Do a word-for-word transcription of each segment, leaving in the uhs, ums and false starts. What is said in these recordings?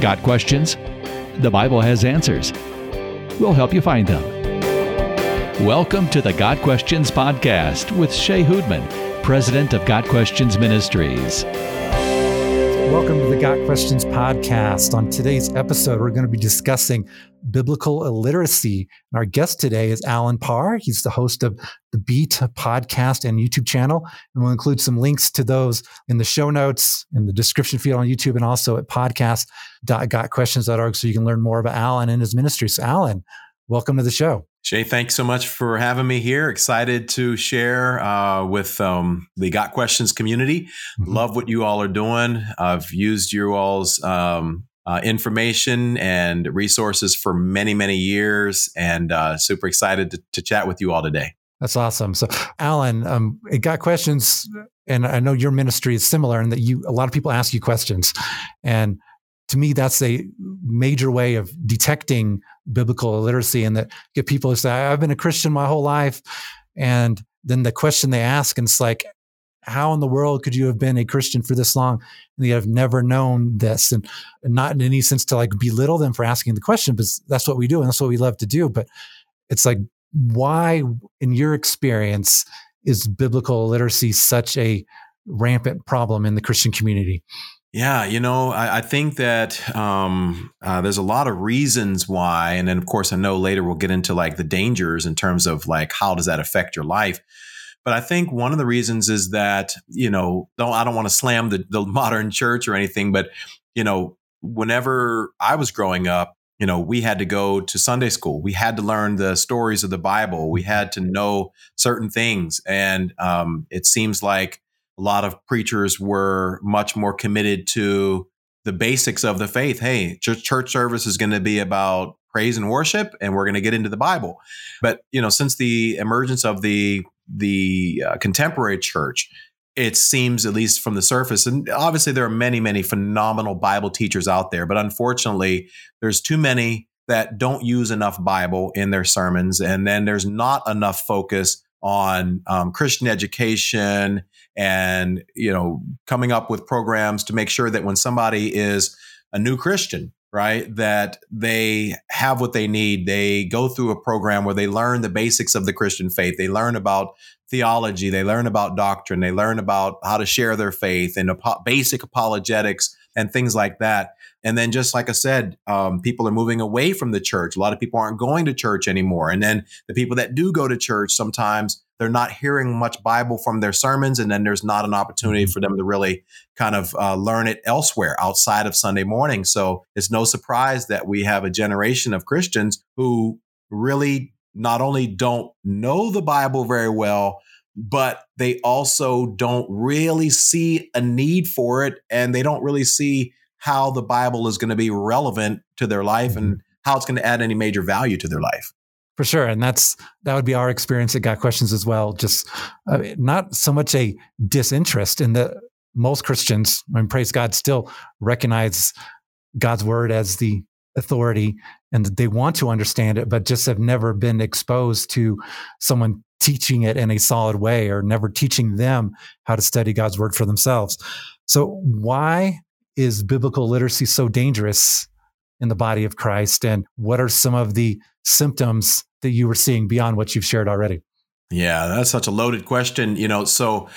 Got questions? The Bible has answers. We'll help you find them. Welcome to the Got Questions podcast with Shay Hoodman, president of Got Questions Ministries. Welcome to the Got Questions podcast. On today's episode, we're going to be discussing biblical illiteracy. And our guest today is Alan Parr. He's the host of The Beat podcast and YouTube channel. And we'll include some links to those in the show notes, in the description field on YouTube, and also at podcast dot got questions dot org so you can learn more about Alan and his ministry. So Alan, welcome to the show. Shay, thanks so much for having me here. Excited to share uh, with um, the Got Questions community. Mm-hmm. Love what you all are doing. I've used you all's um, uh, information and resources for many, many years, and uh, super excited to, to chat with you all today. That's awesome. So, Alan, um, it Got Questions, and I know your ministry is similar in that you a lot of people ask you questions, and to me, that's a major way of detecting biblical illiteracy, and that get people who say, I've been a Christian my whole life. And then the question they ask, and it's like, how in the world could you have been a Christian for this long? And you have never known this, and not in any sense to like belittle them for asking the question, but that's what we do. And that's what we love to do. But it's like, why in your experience is biblical illiteracy such a rampant problem in the Christian community? Yeah, you know, I, I think that um, uh, there's a lot of reasons why. And then, of course, I know later we'll get into like the dangers in terms of like, how does that affect your life? But I think one of the reasons is that, you know, don't, I don't want to slam the, the modern church or anything, but, you know, whenever I was growing up, you know, we had to go to Sunday school. We had to learn the stories of the Bible. We had to know certain things. And um, it seems like a lot of preachers were much more committed to the basics of the faith. Hey, ch- church service is going to be about praise and worship, and we're going to get into the Bible. But, you know, since the emergence of the the uh, contemporary church, it seems, at least from the surface, and obviously there are many, many phenomenal Bible teachers out there, but unfortunately, there's too many that don't use enough Bible in their sermons, and then there's not enough focus on um, Christian education and, you know, coming up with programs to make sure that when somebody is a new Christian, right, that they have what they need. They go through a program where they learn the basics of the Christian faith. They learn about theology. They learn about doctrine. They learn about how to share their faith and ap- basic apologetics and things like that. And then just like I said, um, people are moving away from the church. A lot of people aren't going to church anymore. And then the people that do go to church, sometimes they're not hearing much Bible from their sermons. And then there's not an opportunity for them to really kind of uh, learn it elsewhere outside of Sunday morning. So it's no surprise that we have a generation of Christians who really not only don't know the Bible very well, but they also don't really see a need for it. And they don't really see how the Bible is going to be relevant to their life and how it's going to add any major value to their life. For sure. And that's, that would be our experience at Got Questions as well. Just I mean, not so much a disinterest in the most Christians, I mean, praise God, still recognize God's word as the authority and they want to understand it, but just have never been exposed to someone teaching it in a solid way or never teaching them how to study God's word for themselves. So why is biblical literacy so dangerous in the body of Christ? And what are some of the symptoms that you were seeing beyond what you've shared already? Yeah, that's such a loaded question. You know, so,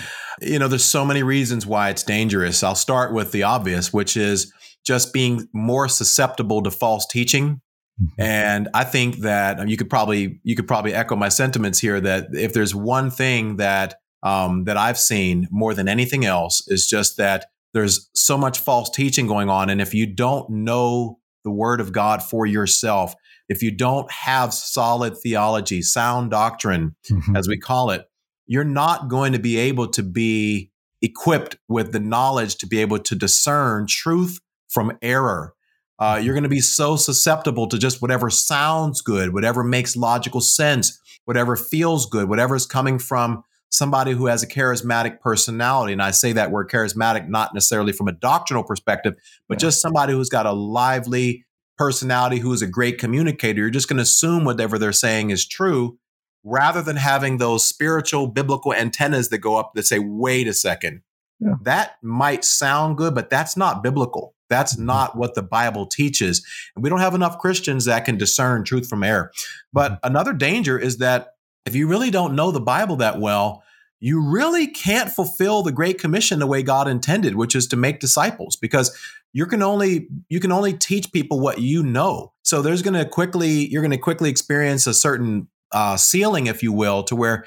you know, there's so many reasons why it's dangerous. I'll start with the obvious, which is just being more susceptible to false teaching. Mm-hmm. And I think that you could probably, you could probably echo my sentiments here that if there's one thing that, um, that I've seen more than anything else is just that there's so much false teaching going on. And if you don't know the word of God for yourself, if you don't have solid theology, sound doctrine, mm-hmm. as we call it, you're not going to be able to be equipped with the knowledge to be able to discern truth from error. Uh, you're going to be so susceptible to just whatever sounds good, whatever makes logical sense, whatever feels good, whatever is coming from somebody who has a charismatic personality. And I say that we're charismatic, not necessarily from a doctrinal perspective, but yeah. just somebody who's got a lively personality, who is a great communicator. You're just going to assume whatever they're saying is true rather than having those spiritual biblical antennas that go up that say, wait a second, yeah. that might sound good, but that's not biblical. That's not what the Bible teaches. And we don't have enough Christians that can discern truth from error. But another danger is that if you really don't know the Bible that well, you really can't fulfill the Great Commission the way God intended, which is to make disciples, because you can only you can only teach people what you know. So there's going to quickly you're going to quickly experience a certain uh, ceiling, if you will, to where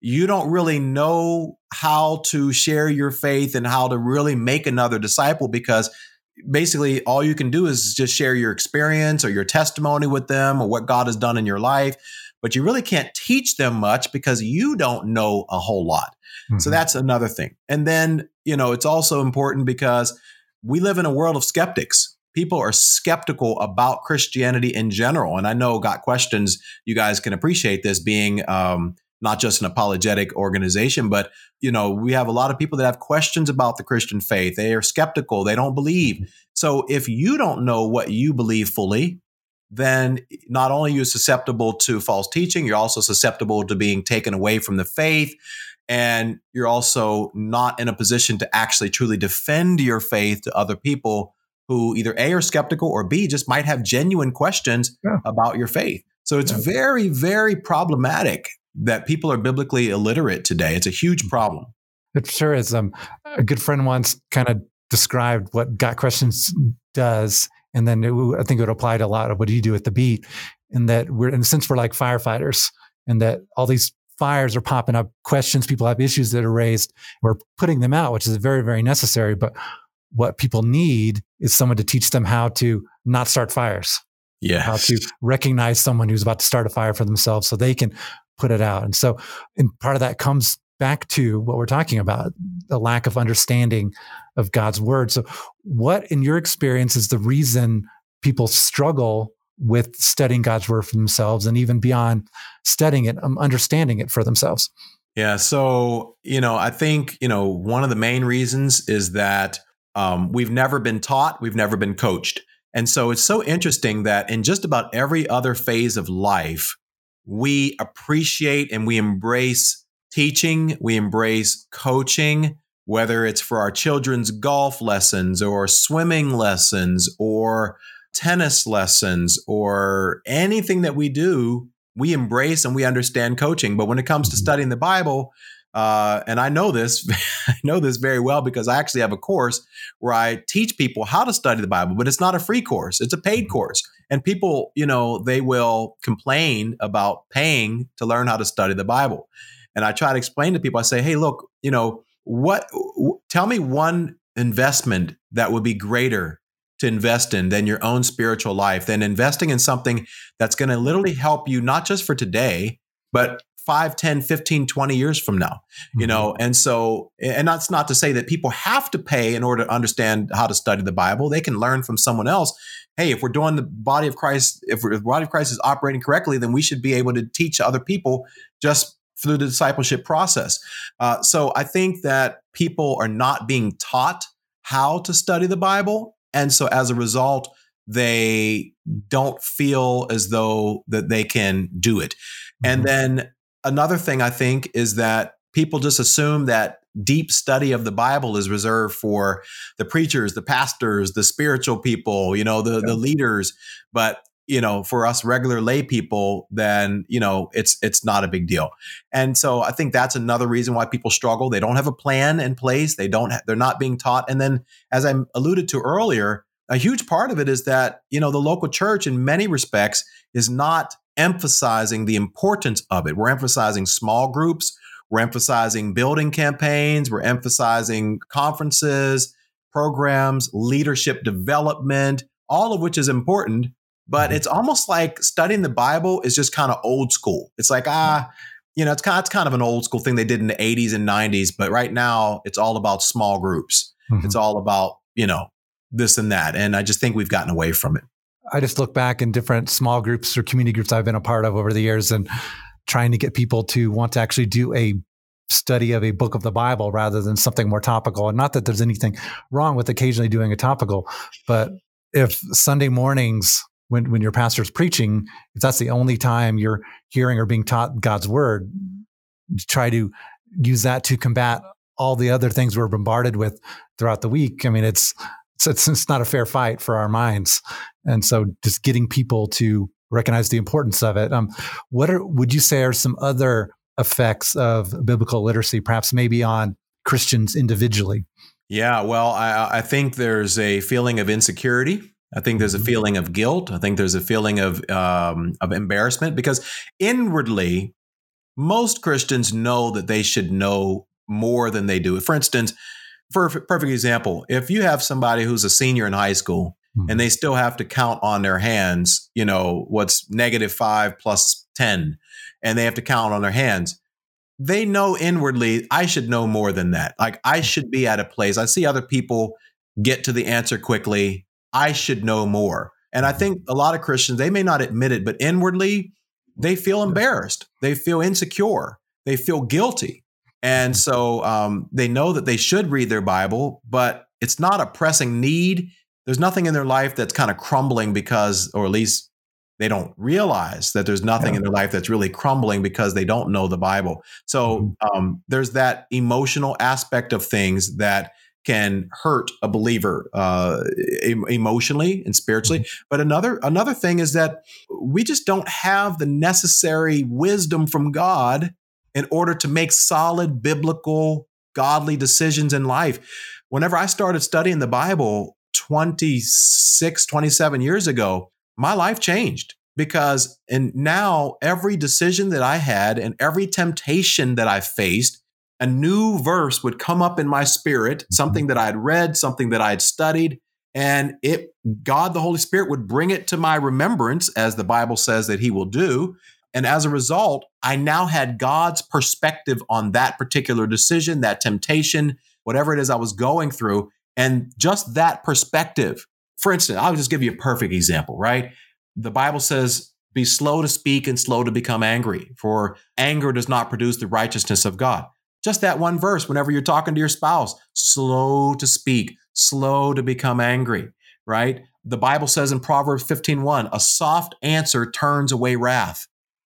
you don't really know how to share your faith and how to really make another disciple, because basically all you can do is just share your experience or your testimony with them or what God has done in your life. But you really can't teach them much because you don't know a whole lot. Mm-hmm. So that's another thing. And then, you know, it's also important because we live in a world of skeptics. People are skeptical about Christianity in general. And I know Got Questions, you guys can appreciate this being um, not just an apologetic organization, but, you know, we have a lot of people that have questions about the Christian faith. They are skeptical. They don't believe. So if you don't know what you believe fully, then not only are you susceptible to false teaching, you're also susceptible to being taken away from the faith. And you're also not in a position to actually truly defend your faith to other people who either A, are skeptical, or B, just might have genuine questions yeah. about your faith. So it's yeah. very, very problematic that people are biblically illiterate today. It's a huge problem. It sure is. Um, a good friend once kind of described what Got Questions does. And then it, I think it would apply to a lot of what you do at The Beat, in that we're, in a sense, we're like firefighters, and that all these fires are popping up, questions, people have issues that are raised. We're putting them out, which is very, very necessary. But what people need is someone to teach them how to not start fires. Yeah. How to recognize someone who's about to start a fire for themselves so they can put it out. And so, and part of that comes back to what we're talking about, the lack of understanding of God's word. So what, in your experience, is the reason people struggle with studying God's word for themselves, and even beyond studying it, um, understanding it for themselves? Yeah. So, you know, I think, you know, one of the main reasons is that um, we've never been taught, we've never been coached. And so it's so interesting that in just about every other phase of life, we appreciate and we embrace teaching, we embrace coaching, whether it's for our children's golf lessons or swimming lessons or tennis lessons or anything that we do, we embrace and we understand coaching. But when it comes to studying the Bible, uh, and I know this, I know this very well because I actually have a course where I teach people how to study the Bible, but it's not a free course. It's a paid course. And people, you know, they will complain about paying to learn how to study the Bible. And I try to explain to people, I say, hey, look, you know, what, w- tell me one investment that would be greater to invest in than your own spiritual life, than investing in something that's going to literally help you, not just for today, but five, ten, fifteen, twenty years from now, mm-hmm. you know? And so, and that's not to say that people have to pay in order to understand how to study the Bible. They can learn from someone else. Hey, if we're doing the body of Christ, if, we're, if the body of Christ is operating correctly, then we should be able to teach other people just through the discipleship process. Uh, so I think that people are not being taught how to study the Bible. And so as a result, they don't feel as though that they can do it. Mm-hmm. And then another thing I think is that people just assume that deep study of the Bible is reserved for the preachers, the pastors, the spiritual people, you know, the, yeah. the leaders. But you know, for us regular lay people, then, you know, it's, it's not a big deal. And so I think that's another reason why people struggle. They don't have a plan in place. They don't, ha- they're not being taught. And then, as I alluded to earlier, a huge part of it is that, you know, the local church in many respects is not emphasizing the importance of it. We're emphasizing small groups. We're emphasizing building campaigns. We're emphasizing conferences, programs, leadership development, all of which is important. But it's almost like studying the Bible is just kind of old school. It's like, ah, you know, it's kind of, it's kind of an old school thing they did in the eighties and nineties. But right now, it's all about small groups. Mm-hmm. It's all about, you know, this and that. And I just think we've gotten away from it. I just look back in different small groups or community groups I've been a part of over the years and trying to get people to want to actually do a study of a book of the Bible rather than something more topical. And not that there's anything wrong with occasionally doing a topical, but if Sunday mornings, When when your pastor's preaching, if that's the only time you're hearing or being taught God's word, try to use that to combat all the other things we're bombarded with throughout the week. I mean, it's it's, it's, it's not a fair fight for our minds. And so just getting people to recognize the importance of it. Um, what are, would you say are some other effects of biblical literacy, perhaps maybe on Christians individually? Yeah, well, I, I think there's a feeling of insecurity. I think there's a feeling of guilt. I think there's a feeling of um, of embarrassment, because inwardly, most Christians know that they should know more than they do. For instance, for a perfect example, if you have somebody who's a senior in high school mm-hmm. and they still have to count on their hands, you know, what's negative five plus ten, and they have to count on their hands. They know inwardly, I should know more than that. Like, I should be at a place. I see other people get to the answer quickly. I should know more. And I think a lot of Christians, they may not admit it, but inwardly, they feel embarrassed. They feel insecure. They feel guilty. And so um, they know that they should read their Bible, but it's not a pressing need. There's nothing in their life that's kind of crumbling because, or at least they don't realize that there's nothing in their life that's really crumbling because they don't know the Bible. So um, there's that emotional aspect of things that can hurt a believer uh, emotionally and spiritually. But another another thing is that we just don't have the necessary wisdom from God in order to make solid, biblical, godly decisions in life. Whenever I started studying the Bible twenty-six, twenty-seven years ago, my life changed, because and now every decision that I had and every temptation that I faced, a new verse would come up in my spirit, something that I had read, something that I had studied, and it God, the Holy Spirit, would bring it to my remembrance, as the Bible says that he will do. And as a result, I now had God's perspective on that particular decision, that temptation, whatever it is I was going through, and just that perspective. For instance, I'll just give you a perfect example, right? The Bible says, be slow to speak and slow to become angry, for anger does not produce the righteousness of God. Just that one verse, whenever you're talking to your spouse, slow to speak, slow to become angry, right? The Bible says in Proverbs fifteen one, a soft answer turns away wrath.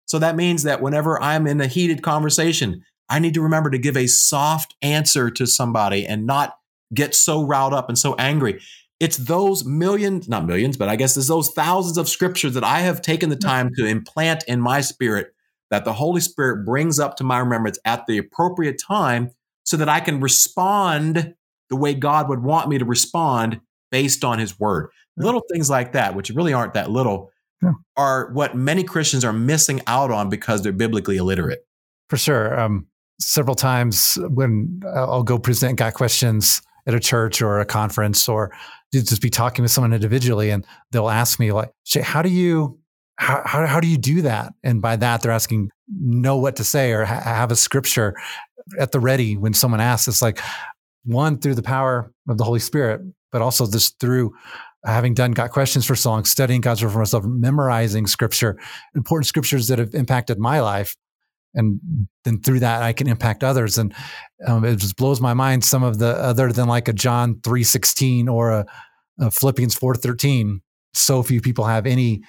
So that means that whenever I'm in a heated conversation, I need to remember to give a soft answer to somebody and not get so riled up and so angry. It's those millions, not millions, but I guess it's those thousands of scriptures that I have taken the time to implant in my spirit, that the Holy Spirit brings up to my remembrance at the appropriate time, so that I can respond the way God would want me to respond based on his word. Yeah. Little things like that, which really aren't that little, yeah. are what many Christians are missing out on because they're biblically illiterate. For sure. Um, several times when I'll go present Got Questions at a church or a conference, or just be talking to someone individually, and they'll ask me, like, how do you, how, how, how do you do that? And by that, they're asking, know what to say, or ha- have a scripture at the ready when someone asks. It's like, one, through the power of the Holy Spirit, but also just through having done Got Questions for so long, studying God's word for myself, memorizing scripture, important scriptures that have impacted my life. And then through that, I can impact others. And um, it just blows my mind, some of the other than like a John three sixteen or a, a Philippians four thirteen. So few people have any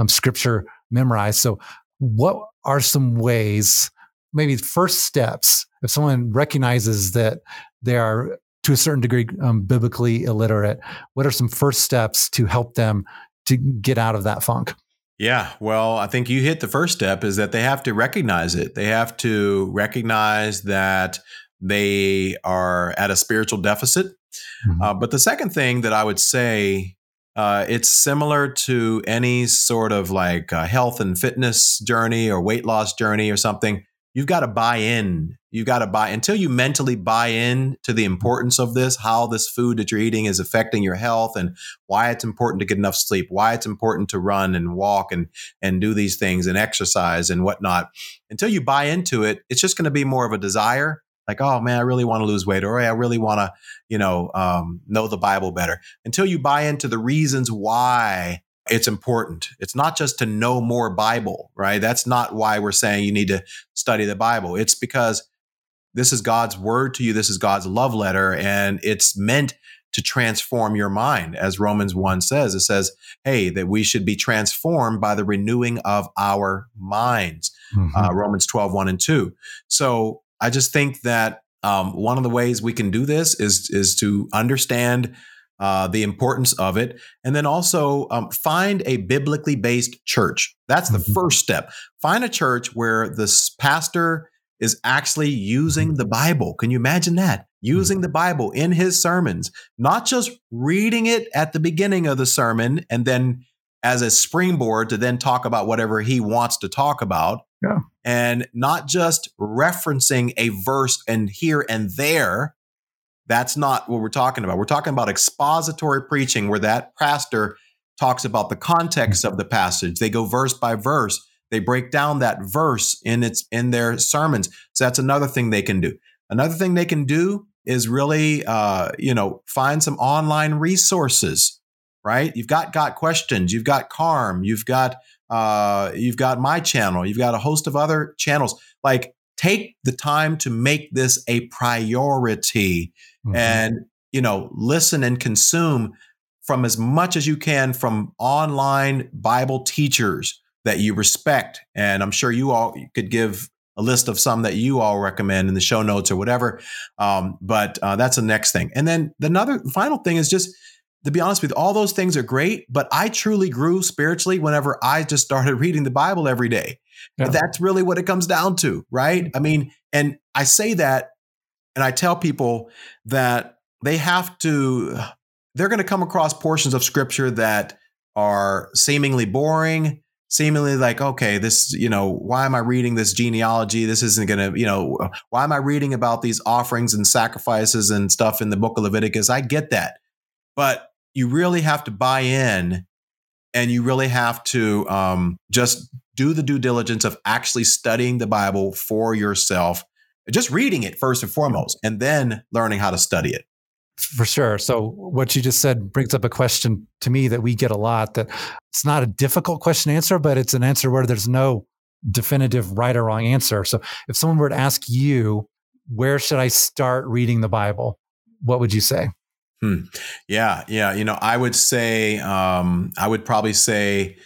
um, scripture memorized. So what are some ways, maybe first steps, if someone recognizes that they are to a certain degree um, biblically illiterate, what are some first steps to help them to get out of that funk? Yeah, well, I think you hit the first step, is that they have to recognize it. They have to recognize that they are at a spiritual deficit. Mm-hmm. Uh, but the second thing that I would say, uh, it's similar to any sort of like a health and fitness journey or weight loss journey or something. You've got to buy in. You've got to buy until you mentally buy in to the importance of this, how this food that you're eating is affecting your health, and why it's important to get enough sleep, why it's important to run and walk and and do these things and exercise and whatnot. Until you buy into it, it's just going to be more of a desire. Like, oh man, I really want to lose weight, or I really want to, you know, um, know the Bible better. Until you buy into the reasons why it's important. It's not just to know more Bible, right? That's not why we're saying you need to study the Bible. It's because this is God's word to you. This is God's love letter, and it's meant to transform your mind. As Romans one says, it says, hey, that we should be transformed by the renewing of our minds, mm-hmm. uh, Romans twelve, one and two. So I just think that um, one of the ways we can do this is, is to understand uh, the importance of it, and then also um, find a biblically based church. That's the mm-hmm. first step. Find a church where the pastor is actually using the Bible. Can you imagine that? Using the Bible in his sermons, not just reading it at the beginning of the sermon and then as a springboard to then talk about whatever he wants to talk about. Yeah. And not just referencing a verse and here and there. That's not what we're talking about. We're talking about expository preaching where that pastor talks about the context of the passage. They go verse by verse. They break down that verse in its in their sermons. So that's another thing they can do. Another thing they can do is really, uh, you know, find some online resources, right? You've got Got Questions, you've got CARM, you've got uh, you've got my channel, you've got a host of other channels. Like, take the time to make this a priority, mm-hmm. and you know, listen and consume from as much as you can from online Bible teachers that you respect. And I'm sure you all could give a list of some that you all recommend in the show notes or whatever. Um, but uh, that's the next thing. And then the another final thing is just, to be honest with you, all those things are great, but I truly grew spiritually whenever I just started reading the Bible every day. Yeah. That's really what it comes down to, right? I mean, and I say that, and I tell people that they have to, they're going to come across portions of scripture that are seemingly boring, seemingly like, okay, this, you know, why am I reading this genealogy? This isn't going to, you know, why am I reading about these offerings and sacrifices and stuff in the book of Leviticus? I get that. But you really have to buy in, and you really have to um, just do the due diligence of actually studying the Bible for yourself, just reading it first and foremost, and then learning how to study it. For sure. So what you just said brings up a question to me that we get a lot, that it's not a difficult question to answer, but it's an answer where there's no definitive right or wrong answer. So if someone were to ask you, where should I start reading the Bible? What would you say? Hmm. Yeah. Yeah. You know, I would say, um, I would probably say,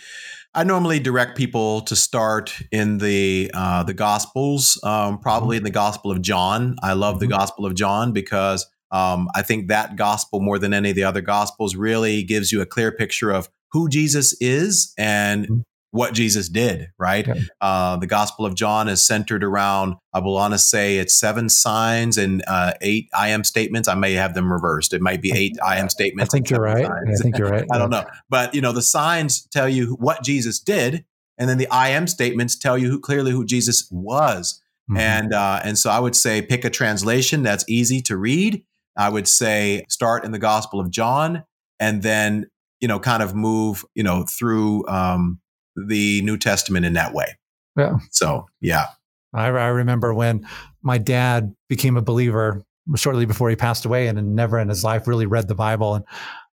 I normally direct people to start in the uh, the Gospels, um, probably in the Gospel of John. I love the Gospel of John because um, I think that gospel, more than any of the other gospels, really gives you a clear picture of who Jesus is and what Jesus did, right? Okay. Uh, the Gospel of John is centered around, I will honestly say it's seven signs and uh, eight I am statements. I may have them reversed. It might be eight I am statements. I think you're right. Signs. I think you're right. I don't know. But, you know, the signs tell you what Jesus did. And then the I am statements tell you who clearly who Jesus was. Mm-hmm. And, uh, and so I would say pick a translation that's easy to read. I would say start in the Gospel of John and then, you know, kind of move, you know, through, um, the New Testament in that way. Yeah. So, yeah. I, I remember when my dad became a believer shortly before he passed away, and never in his life really read the Bible. And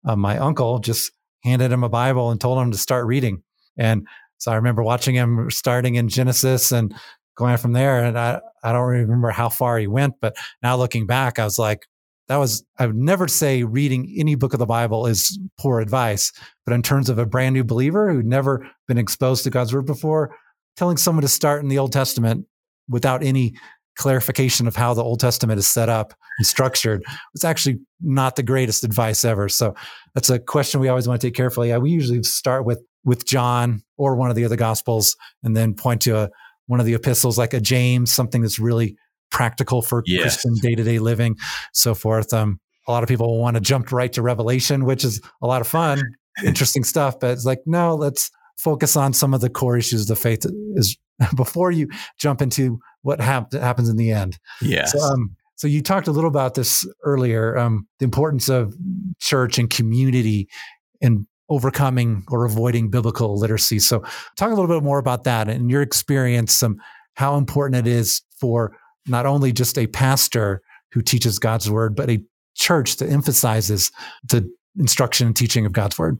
uh, my uncle just handed him a Bible and told him to start reading. And so I remember watching him starting in Genesis and going from there. And I, I don't remember how far he went, but now looking back, I was like, that was, I would never say reading any book of the Bible is poor advice, but in terms of a brand new believer who'd never been exposed to God's word before, telling someone to start in the Old Testament without any clarification of how the Old Testament is set up and structured was actually not the greatest advice ever. So that's a question we always want to take carefully. We usually start with, with John or one of the other gospels, and then point to a, one of the epistles, like a James, something that's really practical for yes. Christian day-to-day living, so forth. Um, a lot of people want to jump right to Revelation, which is a lot of fun, interesting stuff, but it's like, no, let's focus on some of the core issues of the faith is before you jump into what hap- happens in the end. Yes. So, um, so you talked a little about this earlier, um, the importance of church and community in overcoming or avoiding biblical illiteracy. So talk a little bit more about that and your experience, um, how important it is for not only just a pastor who teaches God's word, but a church that emphasizes the instruction and teaching of God's word.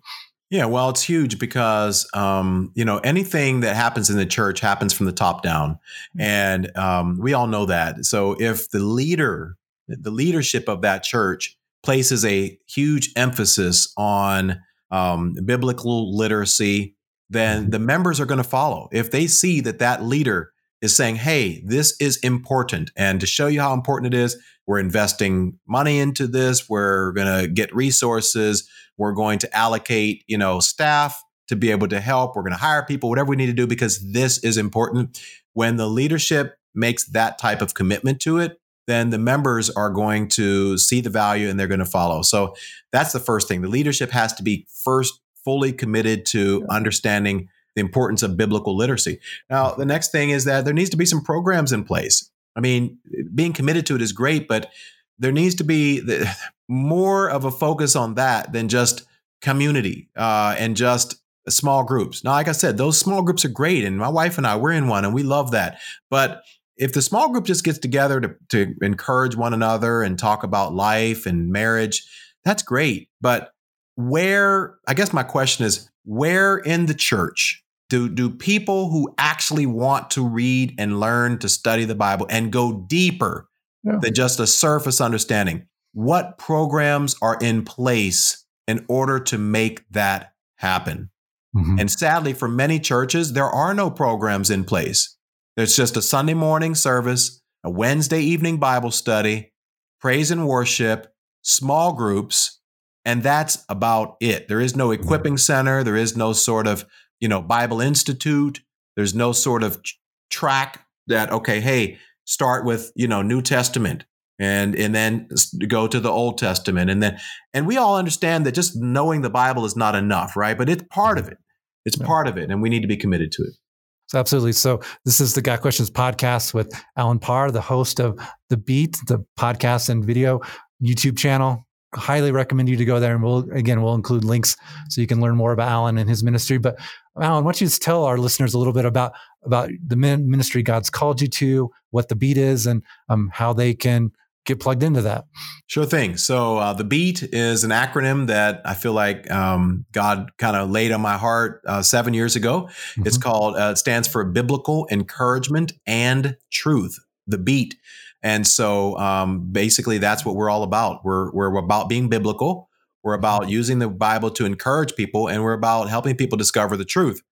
Yeah, well, it's huge because, um, you know, anything that happens in the church happens from the top down. And um, we all know that. So if the leader, the leadership of that church places a huge emphasis on um, biblical literacy, then the members are going to follow. If they see that that leader is saying, hey, this is important. And to show you how important it is, we're investing money into this. We're going to get resources. We're going to allocate, you know, staff to be able to help. We're going to hire people, whatever we need to do, because this is important. When the leadership makes that type of commitment to it, then the members are going to see the value and they're going to follow. So that's the first thing. The leadership has to be first fully committed to understanding the importance of biblical literacy. Now, the next thing is that there needs to be some programs in place. I mean, being committed to it is great, but there needs to be the, more of a focus on that than just community uh, and just small groups. Now, like I said, those small groups are great. And my wife and I, we're in one and we love that. But if the small group just gets together to, to encourage one another and talk about life and marriage, that's great. But where, I guess my question is, where in the church do, do people who actually want to read and learn to study the Bible and go deeper yeah. than just a surface understanding, what programs are in place in order to make that happen? Mm-hmm. And sadly, for many churches, there are no programs in place. It's just a Sunday morning service, a Wednesday evening Bible study, praise and worship, small groups, and that's about it. There is no equipping center. There is no sort of, you know, Bible Institute. There's no sort of track that, okay, hey, start with, you know, New Testament and and then go to the Old Testament. And then, and we all understand that just knowing the Bible is not enough, right? But it's part of it. It's yeah. part of it, and we need to be committed to it. Absolutely. So this is the Got Questions podcast with Alan Parr, the host of The Beat, the podcast and video YouTube channel. Highly recommend you to go there. And we'll, again, we'll include links so you can learn more about Alan and his ministry. But Alan, why don't you just tell our listeners a little bit about, about the ministry God's called you to, what The Beat is, and um, how they can get plugged into that. Sure thing. So uh, The Beat is an acronym that I feel like um, God kind of laid on my heart uh, seven years ago. Mm-hmm. It's called, uh, it stands for Biblical Encouragement and Truth, The Beat. And so um, basically that's what we're all about. We're, we're about being biblical. We're about using the Bible to encourage people, and we're about helping people discover the truth.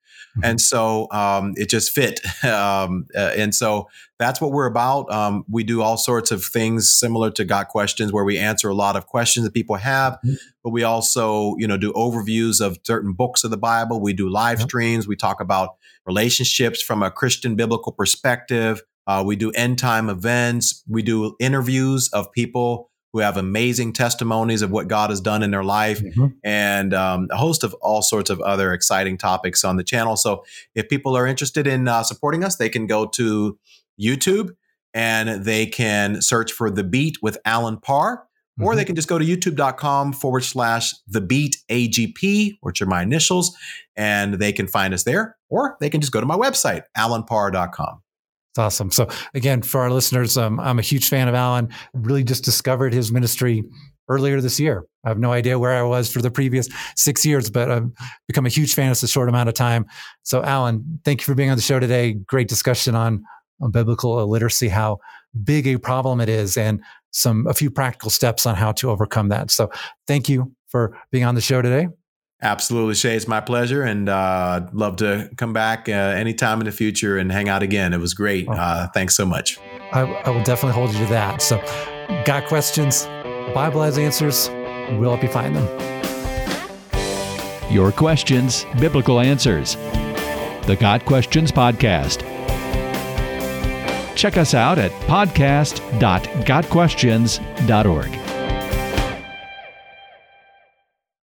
And so um, it just fit. Um, uh, and so that's what we're about. Um, we do all sorts of things similar to Got Questions, where we answer a lot of questions that people have. Mm-hmm. But we also, you know, do overviews of certain books of the Bible. We do live yep. streams. We talk about relationships from a Christian biblical perspective. Uh, we do end time events. We do interviews of people who have amazing testimonies of what God has done in their life, mm-hmm. and um, a host of all sorts of other exciting topics on the channel. So if people are interested in uh, supporting us, they can go to YouTube and they can search for The Beat with Alan Parr, mm-hmm. or they can just go to youtube.com forward slash The Beat A G P, which are my initials, and they can find us there, or they can just go to my website, alan parr dot com. Awesome. So again, for our listeners, um, I'm a huge fan of Alan. Really just discovered his ministry earlier this year. I have no idea where I was for the previous six years, but I've become a huge fan in a short amount of time. So Alan, thank you for being on the show today. Great discussion on, on biblical illiteracy, how big a problem it is, and some a few practical steps on how to overcome that. So thank you for being on the show today. Absolutely, Shay. It's my pleasure, and uh, I'd love to come back uh, anytime in the future and hang out again. It was great. Uh, thanks so much. I, I will definitely hold you to that. So, got questions? The Bible has answers. We'll help you find them. Your questions, biblical answers. The Got Questions podcast. Check us out at podcast dot got questions dot org.